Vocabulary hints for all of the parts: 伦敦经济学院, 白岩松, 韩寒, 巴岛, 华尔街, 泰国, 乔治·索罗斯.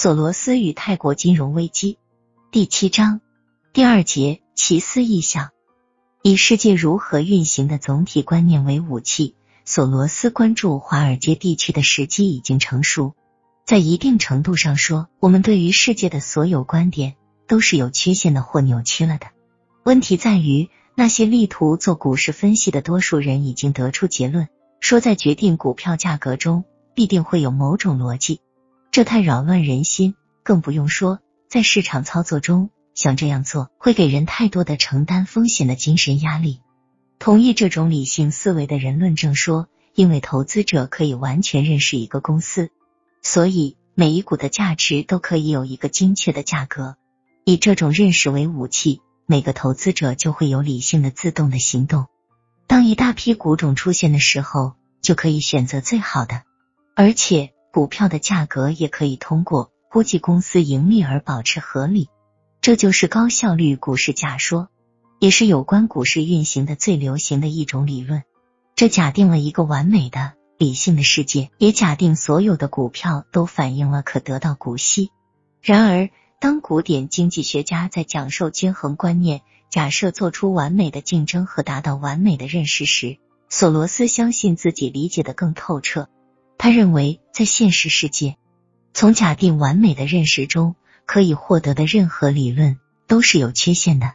索罗斯与泰国金融危机第7章第2节奇思异想。以世界如何运行的总体观念为武器，索罗斯关注华尔街地区的时机已经成熟。在一定程度上说，我们对于世界的所有观点都是有缺陷的或扭曲了的。问题在于，那些力图做股市分析的多数人已经得出结论，说在决定股票价格中必定会有某种逻辑。这太扰乱人心，更不用说在市场操作中想这样做会给人太多的承担风险的精神压力。同意这种理性思维的人论证说，因为投资者可以完全认识一个公司，所以每一股的价值都可以有一个精确的价格。以这种认识为武器，每个投资者就会有理性的自动的行动。当一大批股种出现的时候，就可以选择最好的，而且股票的价格也可以通过估计公司盈利而保持合理。这就是高效率股市假说，也是有关股市运行的最流行的一种理论。这假定了一个完美的理性的世界，也假定所有的股票都反映了可得到股息。然而，当古典经济学家在讲授均衡观念、假设做出完美的竞争和达到完美的认识时，索罗斯相信自己理解得更透彻。他认为，在现实世界，从假定完美的认识中可以获得的任何理论都是有缺陷的。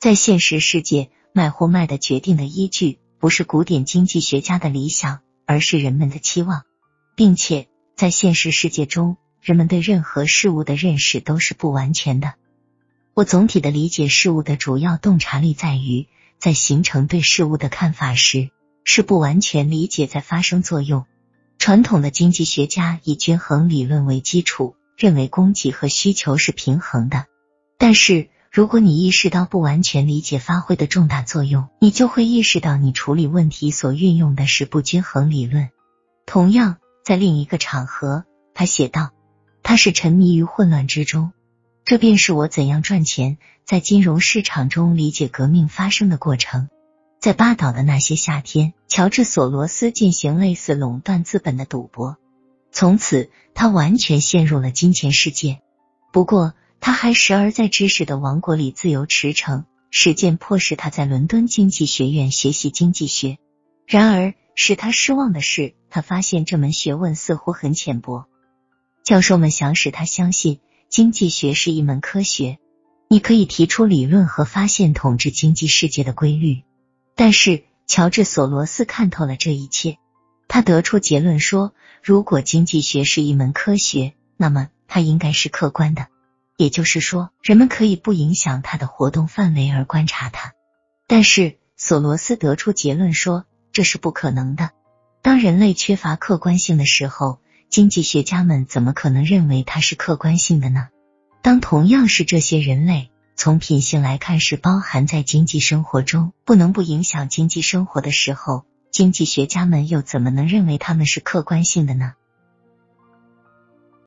在现实世界，买或卖的决定的依据不是古典经济学家的理想，而是人们的期望，并且在现实世界中，人们对任何事物的认识都是不完全的。我总体的理解事物的主要洞察力在于，在形成对事物的看法时，是不完全理解在发生作用。传统的经济学家以均衡理论为基础，认为供给和需求是平衡的。但是，如果你意识到不完全理解发挥的重大作用，你就会意识到你处理问题所运用的是不均衡理论。同样，在另一个场合，他写道，他是沉迷于混乱之中。这便是我怎样赚钱在金融市场中理解革命发生的过程。在巴岛的那些夏天，乔治·索罗斯进行类似垄断资本的赌博，从此他完全陷入了金钱世界。不过，他还时而在知识的王国里自由驰骋，实践迫使他在伦敦经济学院学习经济学。然而，使他失望的是，他发现这门学问似乎很浅薄。教授们想使他相信，经济学是一门科学，你可以提出理论和发现统治经济世界的规律。但是，乔治·索罗斯看透了这一切。他得出结论说，如果经济学是一门科学，那么它应该是客观的。也就是说，人们可以不影响它的活动范围而观察它。但是，索罗斯得出结论说，这是不可能的。当人类缺乏客观性的时候，经济学家们怎么可能认为它是客观性的呢？当同样是这些人类，从品性来看是包含在经济生活中，不能不影响经济生活的时候，经济学家们又怎么能认为他们是客观性的呢？